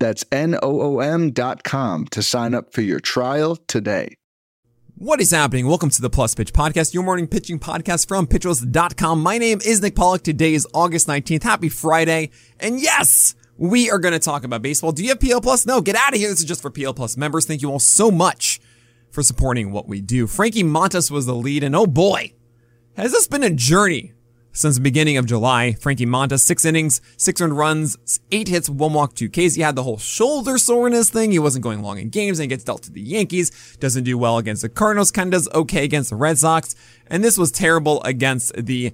That's Noom.com to sign up for your trial today. What is happening? Welcome to the Plus Pitch Podcast, your morning pitching podcast from pitchlist.com. My name is Nick Pollock. Today is August 19th. Happy Friday. And yes, we are going to talk about baseball. Do you have PL Plus? No, get out of here. This is just for PL Plus members. Thank you all so much for supporting what we do. Frankie Montas was the lead, and oh boy, has this been a journey since the beginning of July. Frankie Montas, 6 innings, 6 earned runs, 8 hits, 1 walk, 2 Ks. He had the whole shoulder soreness thing. He wasn't going long in games, and he gets dealt to the Yankees. Doesn't do well against the Cardinals, kind of does okay against the Red Sox, and this was terrible against the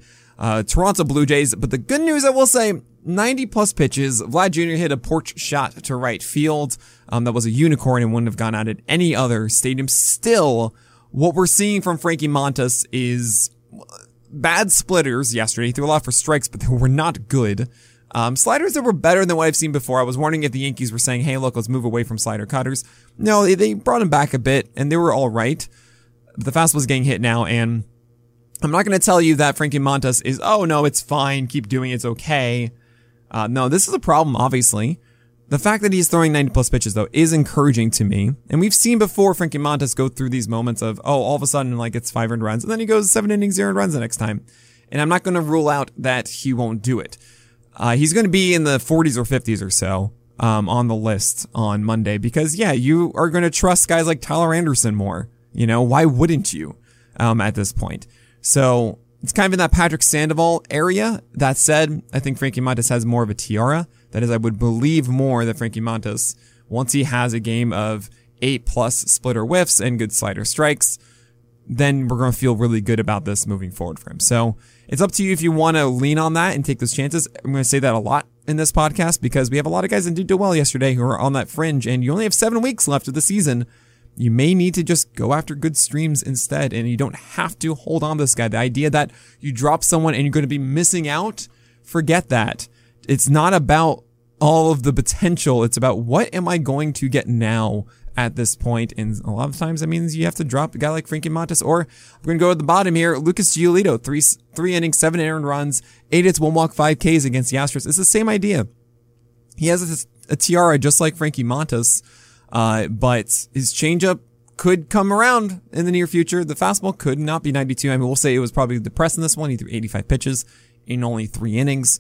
Toronto Blue Jays. But the good news, I will say, 90 plus pitches. Vlad Jr. hit a porch shot to right field. That was a unicorn and wouldn't have gone out at any other stadium. Still, what we're seeing from Frankie Montas is bad splitters yesterday. He threw a lot for strikes, but they were not good. Sliders that were better than what I've seen before. I was wondering if the Yankees were saying, hey, look, let's move away from slider cutters. No, they brought him back a bit, and they were all right. The fastball's getting hit now, and I'm not going to tell you that Frankie Montas is, oh, no, it's fine, keep doing it, it's okay. No, this is a problem, obviously. The fact that he's throwing 90-plus pitches, though, is encouraging to me. And we've seen before Frankie Montas go through these moments of, oh, all of a sudden, like, it's 5 earned runs, and then he goes 7 innings, 0 earned runs the next time. And I'm not going to rule out that he won't do it. He's going to be in the 40s or 50s or so on the list on Monday because, yeah, you are going to trust guys like Tyler Anderson more. You know, why wouldn't you at this point? So it's kind of in that Patrick Sandoval area. That said, I think Frankie Montas has more of a tiara. That is, I would believe more that Frankie Montas, once he has a game of 8-plus splitter whiffs and good slider strikes, then we're going to feel really good about this moving forward for him. So it's up to you if you want to lean on that and take those chances. I'm going to say that a lot in this podcast because we have a lot of guys that did do well yesterday who are on that fringe, and you only have 7 weeks left of the season. You may need to just go after good streams instead, and you don't have to hold on to this guy. The idea that you drop someone and you're going to be missing out, forget that. It's not about all of the potential. It's about what am I going to get now at this point? And a lot of times that means you have to drop a guy like Frankie Montas. Or we're going to go to the bottom here. Lucas Giolito, three innings, 7 earned runs, 8 hits, 1 walk, 5 Ks against the Astros. It's the same idea. He has a tiara just like Frankie Montas, but his changeup could come around in the near future. The fastball could not be 92. I mean, we'll say it was probably depressed in this one. He threw 85 pitches in only 3 innings.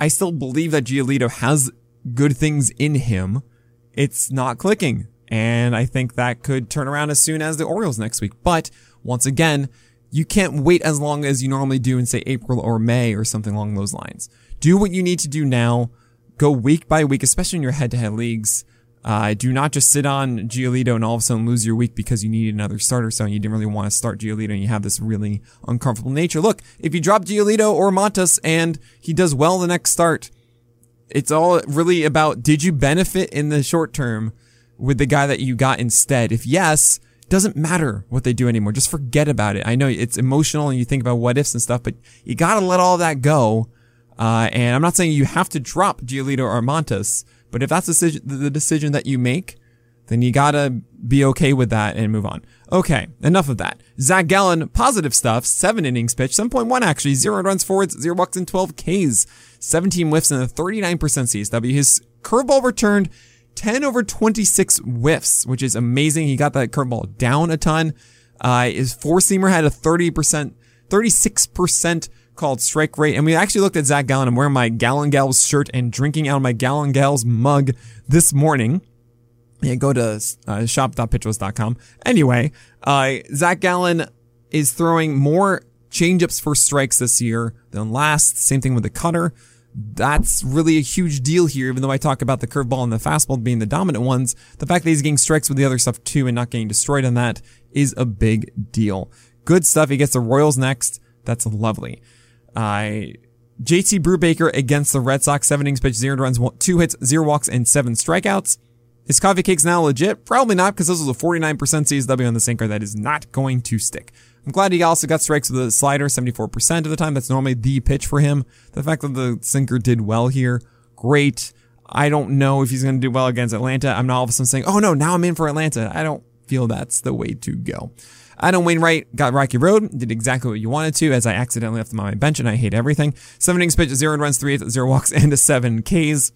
I still believe that Giolito has good things in him. It's not clicking. And I think that could turn around as soon as the Orioles next week. But once again, you can't wait as long as you normally do in, say, April or May or something along those lines. Do what you need to do now. Go week by week, especially in your head-to-head leagues. Do not just sit on Giolito and all of a sudden lose your week because you needed another starter, so you didn't really want to start Giolito and you have this really uncomfortable nature. Look, if you drop Giolito or Montas and he does well the next start, it's all really about, did you benefit in the short term with the guy that you got instead? If yes, it doesn't matter what they do anymore. Just forget about it. I know it's emotional and you think about what ifs and stuff, but you got to let all that go. And I'm not saying you have to drop Giolito or Montas, but if that's the decision that you make, then you gotta be okay with that and move on. Okay, enough of that. Zach Gallen, positive stuff, 7 innings pitched, 7.1 actually, 0 runs forwards, 0 walks and 12 Ks, 17 whiffs and a 39% CSW. His curveball returned 10 over 26 whiffs, which is amazing. He got that curveball down a ton. His four-seamer had a 36% called strike rate, and we actually looked at Zach Gallen. I'm wearing my Gallen Gals shirt and drinking out of my Gallen Gals mug this morning. Yeah, go to shop.pitchlist.com. Anyway, Zach Gallen is throwing more changeups for strikes this year than last. Same thing with the cutter. That's really a huge deal here, even though I talk about the curveball and the fastball being the dominant ones. The fact that he's getting strikes with the other stuff too and not getting destroyed on that is a big deal. Good stuff. He gets the Royals next. That's lovely. JT Brubaker against the Red Sox, 7 innings pitched, 0 runs, 2 hits, 0 walks, and 7 strikeouts. Is coffee cakes now legit? Probably not, because this was a 49% CSW on the sinker that is not going to stick. I'm glad he also got strikes with a slider 74% of the time. That's normally the pitch for him. The fact that the sinker did well here, great. I don't know if he's going to do well against Atlanta. I'm not all of a sudden saying, oh no, now I'm in for Atlanta. I don't feel that's the way to go. Adam Wainwright got Rocky Road, did exactly what you wanted to, as I accidentally left him on my bench and I hate everything. 7 innings pitched, 0 runs, 3 hits, 0 walks, and a 7 Ks.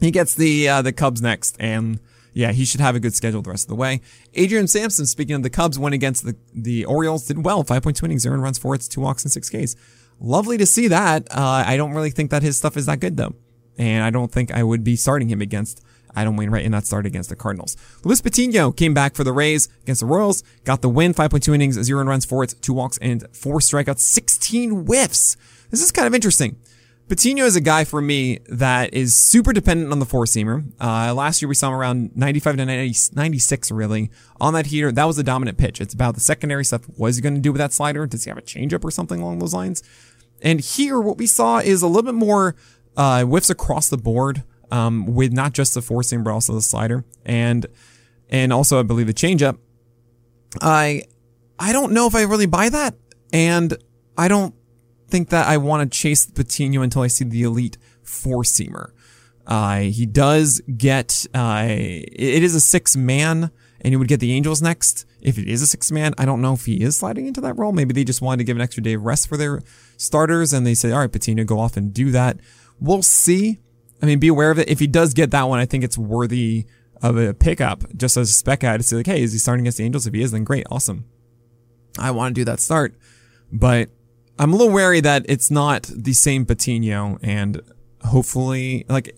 He gets the Cubs next, and yeah, he should have a good schedule the rest of the way. Adrian Sampson, speaking of the Cubs, went against the Orioles, did well, 5.2 innings, 0 runs, 4 hits, 2 walks, and 6 Ks. Lovely to see that. I don't really think that his stuff is that good, though. And I don't think I would be starting him against Adam Wainwright and not start against the Cardinals. Luis Patino came back for the Rays against the Royals, got the win, 5.2 innings, 0 runs, 4 hits, 2 walks, and 4 strikeouts, 16 whiffs. This is kind of interesting. Patino is a guy for me that is super dependent on the four-seamer. Last year we saw him around 95 to 96, really. On that heater, that was the dominant pitch. It's about the secondary stuff. What is he going to do with that slider? Does he have a changeup or something along those lines? And here, what we saw is a little bit more whiffs across the board, with not just the four-seamer, but also the slider. And also, I believe, the changeup. I don't know if I really buy that. And I don't think that I want to chase Patino until I see the elite four-seamer. He does get, it is a six-man, and he would get the Angels next. If it is a six-man, I don't know if he is sliding into that role. Maybe they just wanted to give an extra day of rest for their starters, and they said, all right, Patino, go off and do that. We'll see. I mean, be aware of it. If he does get that one, I think it's worthy of a pickup, just as a spec guy to say, like, hey, is he starting against the Angels? If he is, then great, awesome. I want to do that start, but I'm a little wary that it's not the same Patino, and hopefully, like,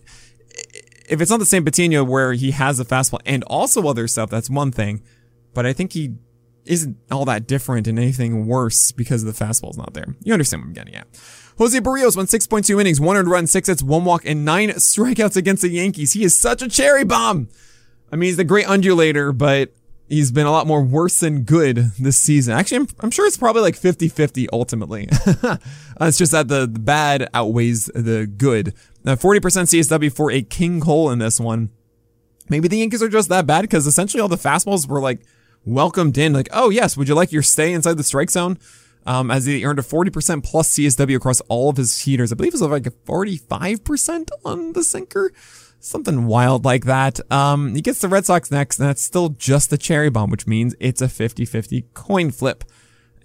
if it's not the same Patino where he has a fastball and also other stuff, that's one thing, but I think he isn't all that different in anything worse because the fastball's not there. You understand what I'm getting at. José Berríos went 6.2 innings, 1 earned run, 6 hits, 1 walk, and 9 strikeouts against the Yankees. He is such a cherry bomb! I mean, he's the great undulator, but he's been a lot more worse than good this season. Actually, I'm sure it's probably like 50-50 ultimately. It's just that the bad outweighs the good. Now, 40% CSW for a king hole in this one. Maybe the Yankees are just that bad because essentially all the fastballs were like welcomed in. Like, oh yes, would you like your stay inside the strike zone? As he earned a 40% plus CSW across all of his heaters. I believe it was like a 45% on the sinker. Something wild like that. He gets the Red Sox next, and that's still just the cherry bomb, which means it's a 50-50 coin flip.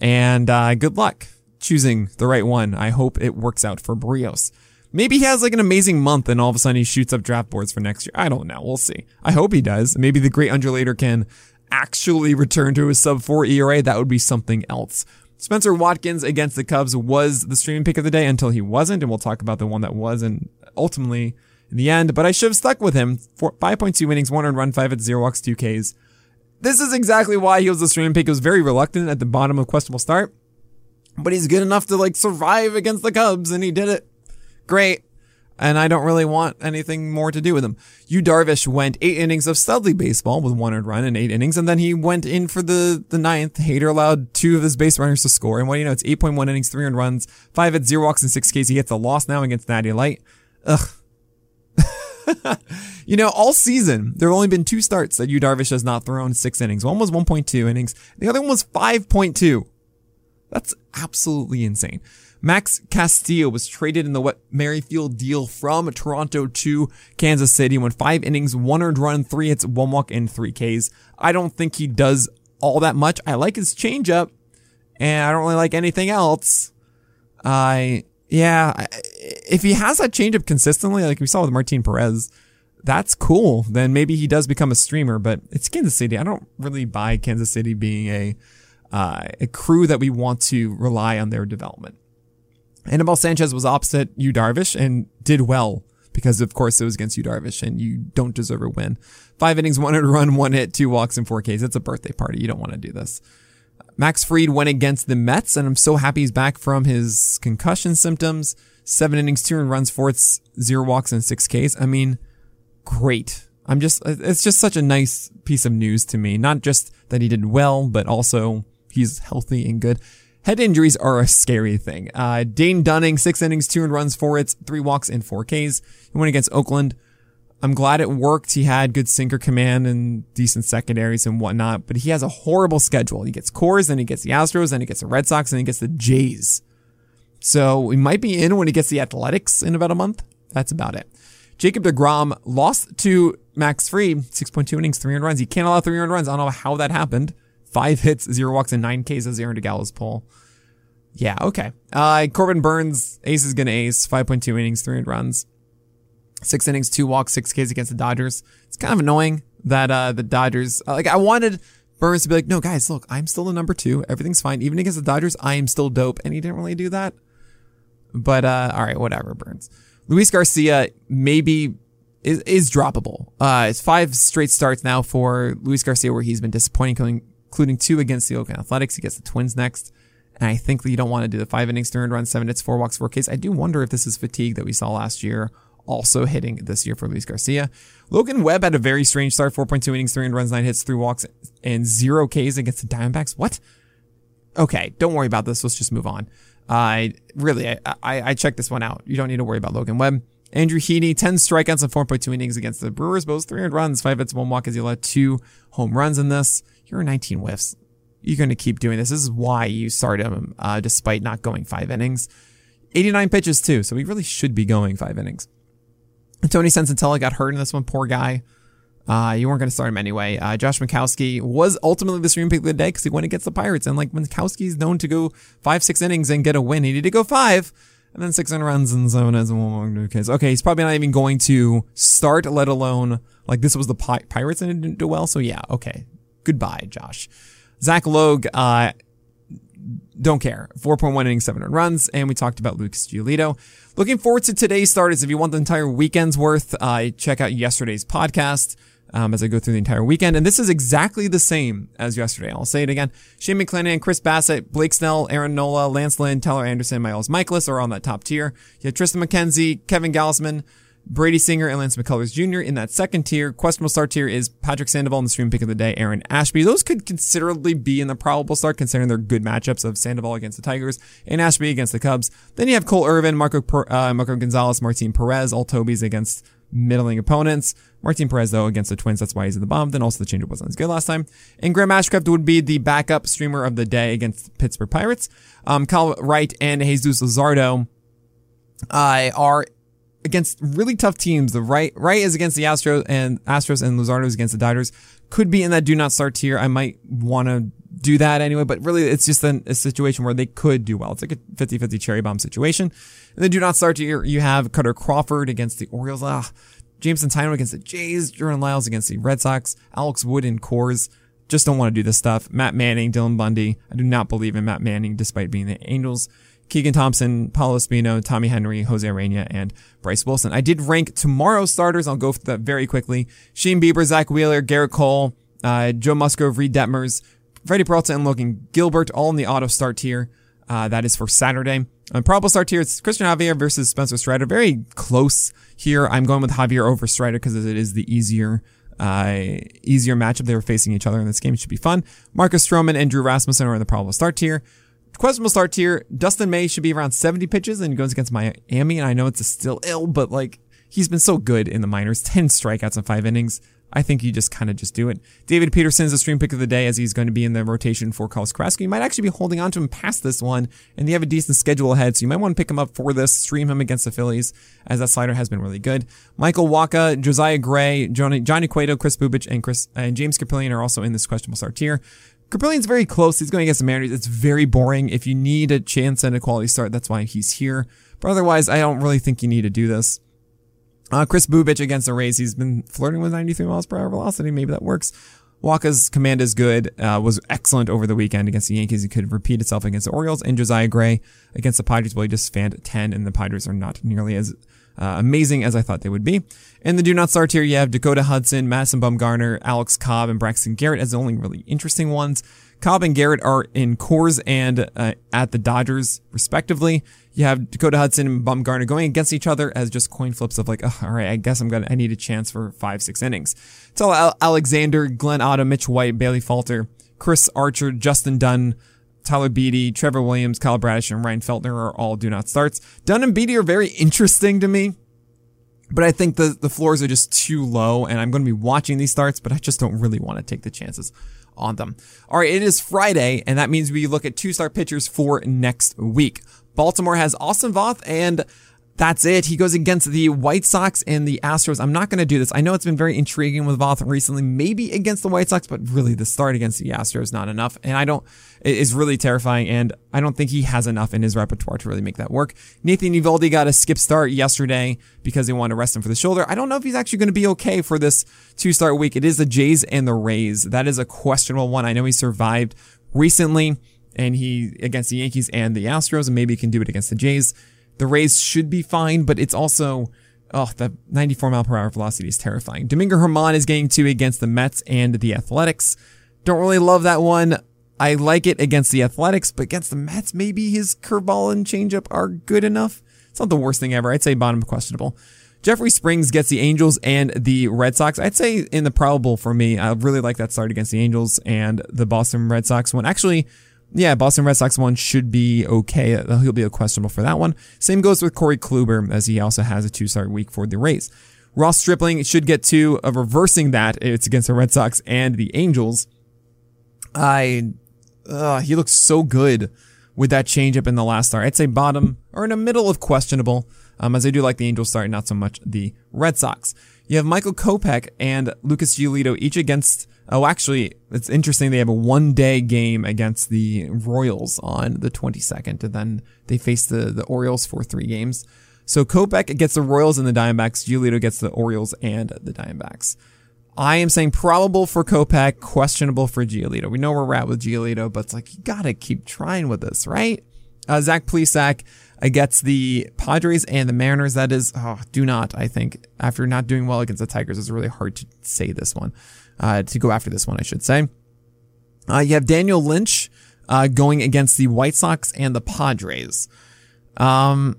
And good luck choosing the right one. I hope it works out for Berríos. Maybe he has like an amazing month, and all of a sudden he shoots up draft boards for next year. I don't know. We'll see. I hope he does. Maybe the great undulator can actually return to his sub-4 ERA. That would be something else. Spencer Watkins against the Cubs was the streaming pick of the day until he wasn't, and we'll talk about the one that was, and ultimately in the end, but I should have stuck with him. 5.2 innings, 1 earned run, 5 hits, 0 walks, 2 Ks. This is exactly why he was the streaming pick. He was very reluctant at the bottom of questionable start, but he's good enough to like survive against the Cubs, and he did it. Great. And I don't really want anything more to do with him. Yu Darvish went 8 innings of studly baseball with 1 earned run in 8 innings, and then he went in for the ninth. Hader allowed 2 of his base runners to score, and what do you know? It's 8.1 innings, 3 earned runs, 5 hits, 0 walks, and 6 Ks. He gets a loss now against Natty Light. Ugh. You know, all season, there have only been 2 starts that Yu Darvish has not thrown 6 innings. One was 1.2 innings. The other one was 5.2. That's absolutely insane. Max Castillo was traded in the Whit Merrifield deal from Toronto to Kansas City. He went 5 innings, 1 earned run, 3 hits, 1 walk, and 3 Ks. I don't think he does all that much. I like his changeup, and I don't really like anything else. Yeah, if he has that changeup consistently, like we saw with Martin Perez, that's cool. Then maybe he does become a streamer, but it's Kansas City. I don't really buy Kansas City being a crew that we want to rely on their development. Anibal Sanchez was opposite Yu Darvish and did well because, of course, it was against Yu Darvish, and you don't deserve a win. 5 innings, 1 earned run, 1 hit, 2 walks, and 4 Ks. It's a birthday party. You don't want to do this. Max Fried went against the Mets, and I'm so happy he's back from his concussion symptoms. 7 innings, 2 earned runs, 4 hits, 0 walks, and 6 Ks. I mean, great. It's just such a nice piece of news to me. Not just that he did well, but also he's healthy and good. Head injuries are a scary thing. Dane Dunning, 6 innings, 2 earned runs, 4 hits, 3 walks, and 4 Ks. He went against Oakland. I'm glad it worked. He had good sinker command and decent secondaries and whatnot, but he has a horrible schedule. He gets Coors, then he gets the Astros, then he gets the Red Sox, then he gets the Jays. So we might be in when he gets the Athletics in about a month. That's about it. Jacob deGrom lost to Max Fried, 6.2 innings, 300 runs. He can't allow 300 runs. I don't know how that happened. 5 hits, 0 walks, and 9 Ks as Aaron DeGallo's poll. Yeah, okay. Corbin Burns, ace is going to ace, 5.2 innings, 300 runs. 6 innings, 2 walks, 6 Ks against the Dodgers. It's kind of annoying that the Dodgers... I wanted Burns to be like, no, guys, look, I'm still the number 2. Everything's fine. Even against the Dodgers, I am still dope. And he didn't really do that. But, all right, whatever, Burns. Luis Garcia maybe is droppable. It's 5 straight starts now for Luis Garcia where he's been disappointing, including 2 against the Oakland Athletics. He gets the Twins next. And I think that you don't want to do the 5 innings, 300 runs, 7 hits, 4 walks, 4 Ks. I do wonder if this is fatigue that we saw last year also hitting this year for Luis Garcia. Logan Webb had a very strange start, 4.2 innings, 300 runs, 9 hits, 3 walks, and 0 Ks against the Diamondbacks. What? Okay, don't worry about this. Let's just move on. I checked this one out. You don't need to worry about Logan Webb. Andrew Heaney, 10 strikeouts and 4.2 innings against the Brewers, but it was 300 runs, 5 hits, 1 walk, as he allowed 2 home runs in this. You're 19 whiffs. You're going to keep doing this. This is why you started him, despite not going 5 innings. 89 pitches too, so he really should be going 5 innings. Tony Sensatella got hurt in this one. Poor guy. You weren't going to start him anyway. Josh Murkowski was ultimately the stream pick of the day because he went against the Pirates. And like Murkowski's known to go 5-6 innings and get a win. He needed to go 5 and then 6 runs and 7 as 1 Ks. Okay, he's probably not even going to start, let alone like this was the Pirates and it didn't do well. So yeah, okay. Goodbye, Josh. Zach Logue, don't care. 4.1 innings, 7 runs. And we talked about Lucas Giolito. Looking forward to today's starters. If you want the entire weekend's worth, check out yesterday's podcast. As I go through the entire weekend. And this is exactly the same as yesterday. I'll say it again. Shane McClanahan, Chris Bassett, Blake Snell, Aaron Nola, Lance Lynn, Tyler Anderson, Miles Mikolas are on that top tier. You had Tristan McKenzie, Kevin Gausman, Brady Singer, and Lance McCullers Jr. in that second tier. Questionable start tier is Patrick Sandoval and the stream pick of the day, Aaron Ashby. Those could considerably be in the probable start considering their good matchups of Sandoval against the Tigers and Ashby against the Cubs. Then you have Cole Irvin, Marco Gonzalez, Martin Perez, all Tobies against middling opponents. Martin Perez, though, against the Twins. That's why he's in the bottom. Then also the changeup wasn't as good last time. And Graham Ashcraft would be the backup streamer of the day against the Pittsburgh Pirates. Kyle Wright and Jesus Luzardo are against really tough teams. The Wright is against the Astros and Luzardo is against the Dodgers. Could be in that do not start tier. I might want to do that anyway, but really it's just a situation where they could do well. It's like a 50-50 cherry bomb situation. And then do not start tier. You have Cutter Crawford against the Orioles. Jameson Taino against the Jays, Jordan Lyles against the Red Sox, Alex Wood and Coors. Just don't want to do this stuff. Matt Manning, Dylan Bundy. I do not believe in Matt Manning despite being the Angels. Keegan Thompson, Paolo Espino, Tommy Henry, Jose Ureña, and Bryce Wilson. I did rank tomorrow's starters. I'll go through that very quickly. Shane Bieber, Zach Wheeler, Garrett Cole, Joe Musgrove, Reed Detmers, Freddie Peralta, and Logan Gilbert, all in the auto start tier. That is for Saturday. On probable start tier, it's Christian Javier versus Spencer Strider. Very close here. I'm going with Javier over Strider because it is the easier matchup. They were facing each other in this game. It should be fun. Marcus Stroman and Drew Rasmussen are in the probable start tier. Questionable start tier, Dustin May should be around 70 pitches and he goes against Miami. And I know it's still ill, but like he's been so good in the minors. 10 strikeouts in 5 innings. I think you just kind of just do it. David Peterson is the stream pick of the day as he's going to be in the rotation for Carlos Carrasco. You might actually be holding on to him past this one, and you have a decent schedule ahead, so you might want to pick him up for this, stream him against the Phillies, as that slider has been really good. Michael Wacha, Josiah Gray, Johnny Cueto, Chris Bubich, and James Kripallion are also in this questionable start tier. Kripallion's very close. He's going against the Mariners. It's very boring. If you need a chance and a quality start, that's why he's here. But otherwise, I don't really think you need to do this. Chris Bubich against the Rays. He's been flirting with 93 miles per hour velocity. Maybe that works. Wacha's command is good, was excellent over the weekend against the Yankees. It could repeat itself against the Orioles. And Josiah Gray against the Padres. Well, he just fanned 10, and the Padres are not nearly as amazing as I thought they would be. In the do not start tier, you have Dakota Hudson, Madison Bumgarner, Alex Cobb, and Braxton Garrett as the only really interesting ones. Cobb and Garrett are in Coors and at the Dodgers, respectively. You have Dakota Hudson and Bumgarner going against each other as just coin flips of like, oh, all right, I guess I need a chance for 5-6 innings. So Alexander, Glenn Otto, Mitch White, Bailey Falter, Chris Archer, Justin Dunn, Tyler Beatty, Trevor Williams, Kyle Bradish, and Ryan Feltner are all do not starts. Dunn and Beatty are very interesting to me. But I think the floors are just too low, and I'm going to be watching these starts, but I just don't really want to take the chances on them. All right, it is Friday, and that means we look at two star pitchers for next week. Baltimore has Austin Voth, and that's it. He goes against the White Sox and the Astros. I'm not going to do this. I know it's been very intriguing with Voth recently, maybe against the White Sox, but really the start against the Astros is not enough, and it is really terrifying, and I don't think he has enough in his repertoire to really make that work. Nathan Eovaldi got a skip start yesterday because they wanted to rest him for the shoulder. I don't know if he's actually going to be okay for this two-start week. It is the Jays and the Rays. That is a questionable one. I know he survived recently, and he against the Yankees and the Astros, and maybe he can do it against the Jays. The Rays should be fine, but it's also, that 94 mile per hour velocity is terrifying. Domingo Germán is getting two against the Mets and the Athletics. Don't really love that one. I like it against the Athletics, but against the Mets, maybe his curveball and changeup are good enough. It's not the worst thing ever. I'd say bottom questionable. Jeffrey Springs gets the Angels and the Red Sox. I'd say in the probable for me, I really like that start against the Angels and the Boston Red Sox one. Actually, yeah, Boston Red Sox one should be okay. He'll be questionable for that one. Same goes with Corey Kluber, as he also has a two-start week for the Rays. Ross Stripling should get two of reversing that. It's against the Red Sox and the Angels. He looks so good with that changeup in the last start. I'd say bottom or in the middle of questionable, as I do like the Angels start, not so much the Red Sox. You have Michael Kopech and Lucas Giolito each against... Oh, actually, it's interesting. They have a one-day game against the Royals on the 22nd, and then they face the Orioles for 3 games. So Kopech gets the Royals and the Diamondbacks. Giolito gets the Orioles and the Diamondbacks. I am saying probable for Kopech, questionable for Giolito. We know where we're at with Giolito, but it's like, you gotta keep trying with this, right? Zach Plesac against the Padres and the Mariners. That is, do not, I think, after not doing well against the Tigers, it's really hard to say this one. To go after this one, I should say. You have Daniel Lynch going against the White Sox and the Padres. No,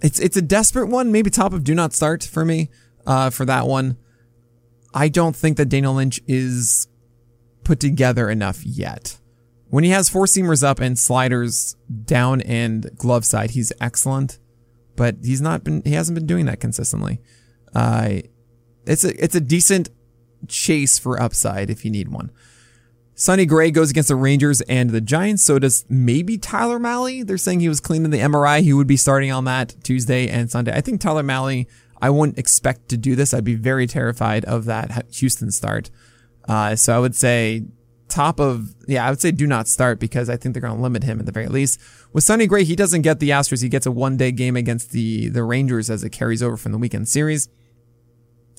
it's a desperate one. Maybe top of do not start for me for that one. I don't think that Daniel Lynch is put together enough yet. When he has four-seamers up and sliders down and glove side, he's excellent, but he hasn't been doing that consistently. It's a decent chase for upside if you need one. Sonny Gray goes against the Rangers and the Giants. So does maybe Tyler Mahle. They're saying he was cleaning the MRI. He would be starting on that Tuesday and Sunday. I think Tyler Mahle, I wouldn't expect to do this. I'd be very terrified of that Houston start. So I would say I would say do not start because I think they're going to limit him at the very least. With Sonny Gray, he doesn't get the Astros. He gets a one-day game against the Rangers as it carries over from the weekend series.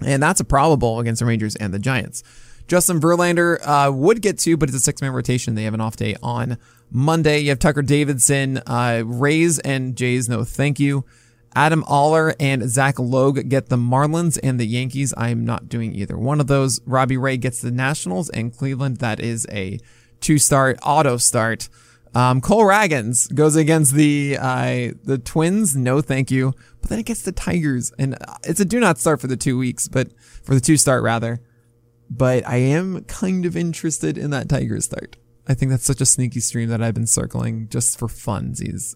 And that's a probable against the Rangers and the Giants. Justin Verlander would get two, but it's a 6-man rotation. They have an off day on Monday. You have Tucker Davidson, Rays and Jays, no thank you. Adam Aller and Zach Logue get the Marlins and the Yankees. I'm not doing either one of those. Robbie Ray gets the Nationals and Cleveland. That is a 2-start auto start. Cole Ragans goes against the Twins. No, thank you. But then it gets the Tigers, and it's a do not start for the 2 weeks, but for the 2-start rather. But I am kind of interested in that Tigers start. I think that's such a sneaky stream that I've been circling just for funsies.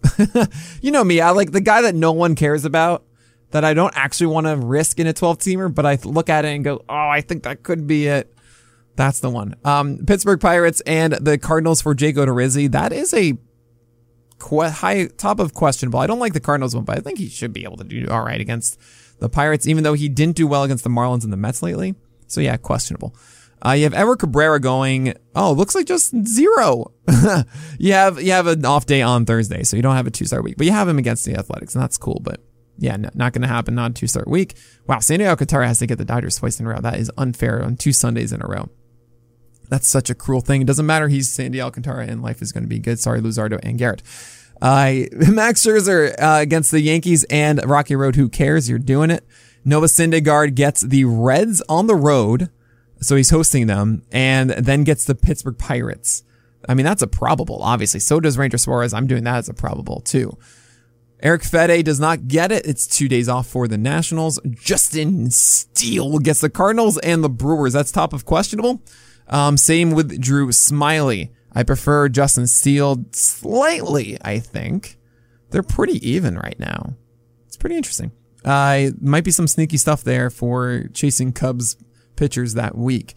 You know me, I like the guy that no one cares about, that I don't actually want to risk in a 12-teamer, but I look at it and go, oh, I think that could be it. That's the one. Pittsburgh Pirates and the Cardinals for Jake Odorizzi. That is a high top of questionable. I don't like the Cardinals one, but I think he should be able to do all right against the Pirates, even though he didn't do well against the Marlins and the Mets lately. So yeah, questionable. You have Ever Cabrera going, looks like just zero. You have an off day on Thursday, so you don't have a 2-star week, but you have him against the Athletics, and that's cool, but yeah, not going to happen. Not a 2-star week. Wow, Sandy Alcantara has to get the Dodgers twice in a row. That is unfair on 2 Sundays in a row. That's such a cruel thing. It doesn't matter. He's Sandy Alcantara, and life is going to be good. Sorry, Luzardo and Garrett. Max Scherzer against the Yankees and Rocky Road. Who cares? You're doing it. Noah Syndergaard gets the Reds on the road, so he's hosting them, and then gets the Pittsburgh Pirates. I mean, that's a probable, obviously. So does Ranger Suarez. I'm doing that as a probable, too. Eric Fede does not get it. It's 2 days off for the Nationals. Justin Steele gets the Cardinals and the Brewers. That's top of questionable. Same with Drew Smyly. I prefer Justin Steele slightly, I think. They're pretty even right now. It's pretty interesting. Might be some sneaky stuff there for chasing Cubs pitchers that week.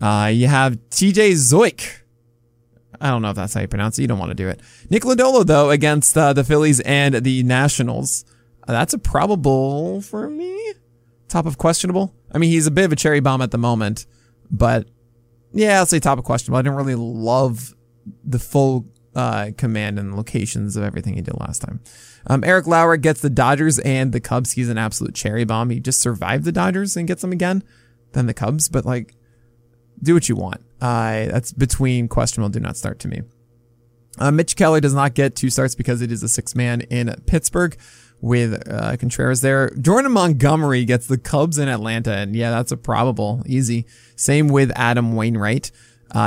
You have TJ Zoick. I don't know if that's how you pronounce it. You don't want to do it. Nick Lodolo, though, against the Phillies and the Nationals. That's a probable for me. Top of questionable. I mean, he's a bit of a cherry bomb at the moment, but yeah, I'll say top of questionable. I didn't really love the full command and locations of everything he did last time. Eric Lauer gets the Dodgers and the Cubs. He's an absolute cherry bomb. He just survived the Dodgers and gets them again, then the Cubs, but like, do what you want. That's between questionable, do not start to me. Mitch Keller does not get two starts because it is a six-man in Pittsburgh with Contreras there. Jordan Montgomery gets the Cubs in Atlanta, and yeah, that's a probable, easy. Same with Adam Wainwright.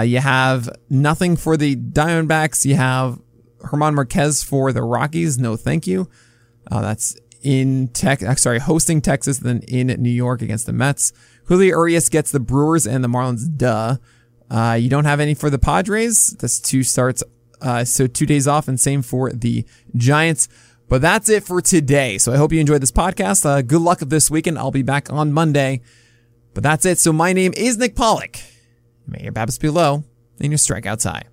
You have nothing for the Diamondbacks. You have Germán Marquez for the Rockies. No, thank you. That's in hosting Texas, then in New York against the Mets. Julio Urias gets the Brewers and the Marlins. Duh. You don't have any for the Padres. That's two starts. So 2 days off, and same for the Giants. But that's it for today. So I hope you enjoyed this podcast. Good luck this weekend. I'll be back on Monday. But that's it. So my name is Nick Pollock. May your BABIPs be low and your strikeouts high.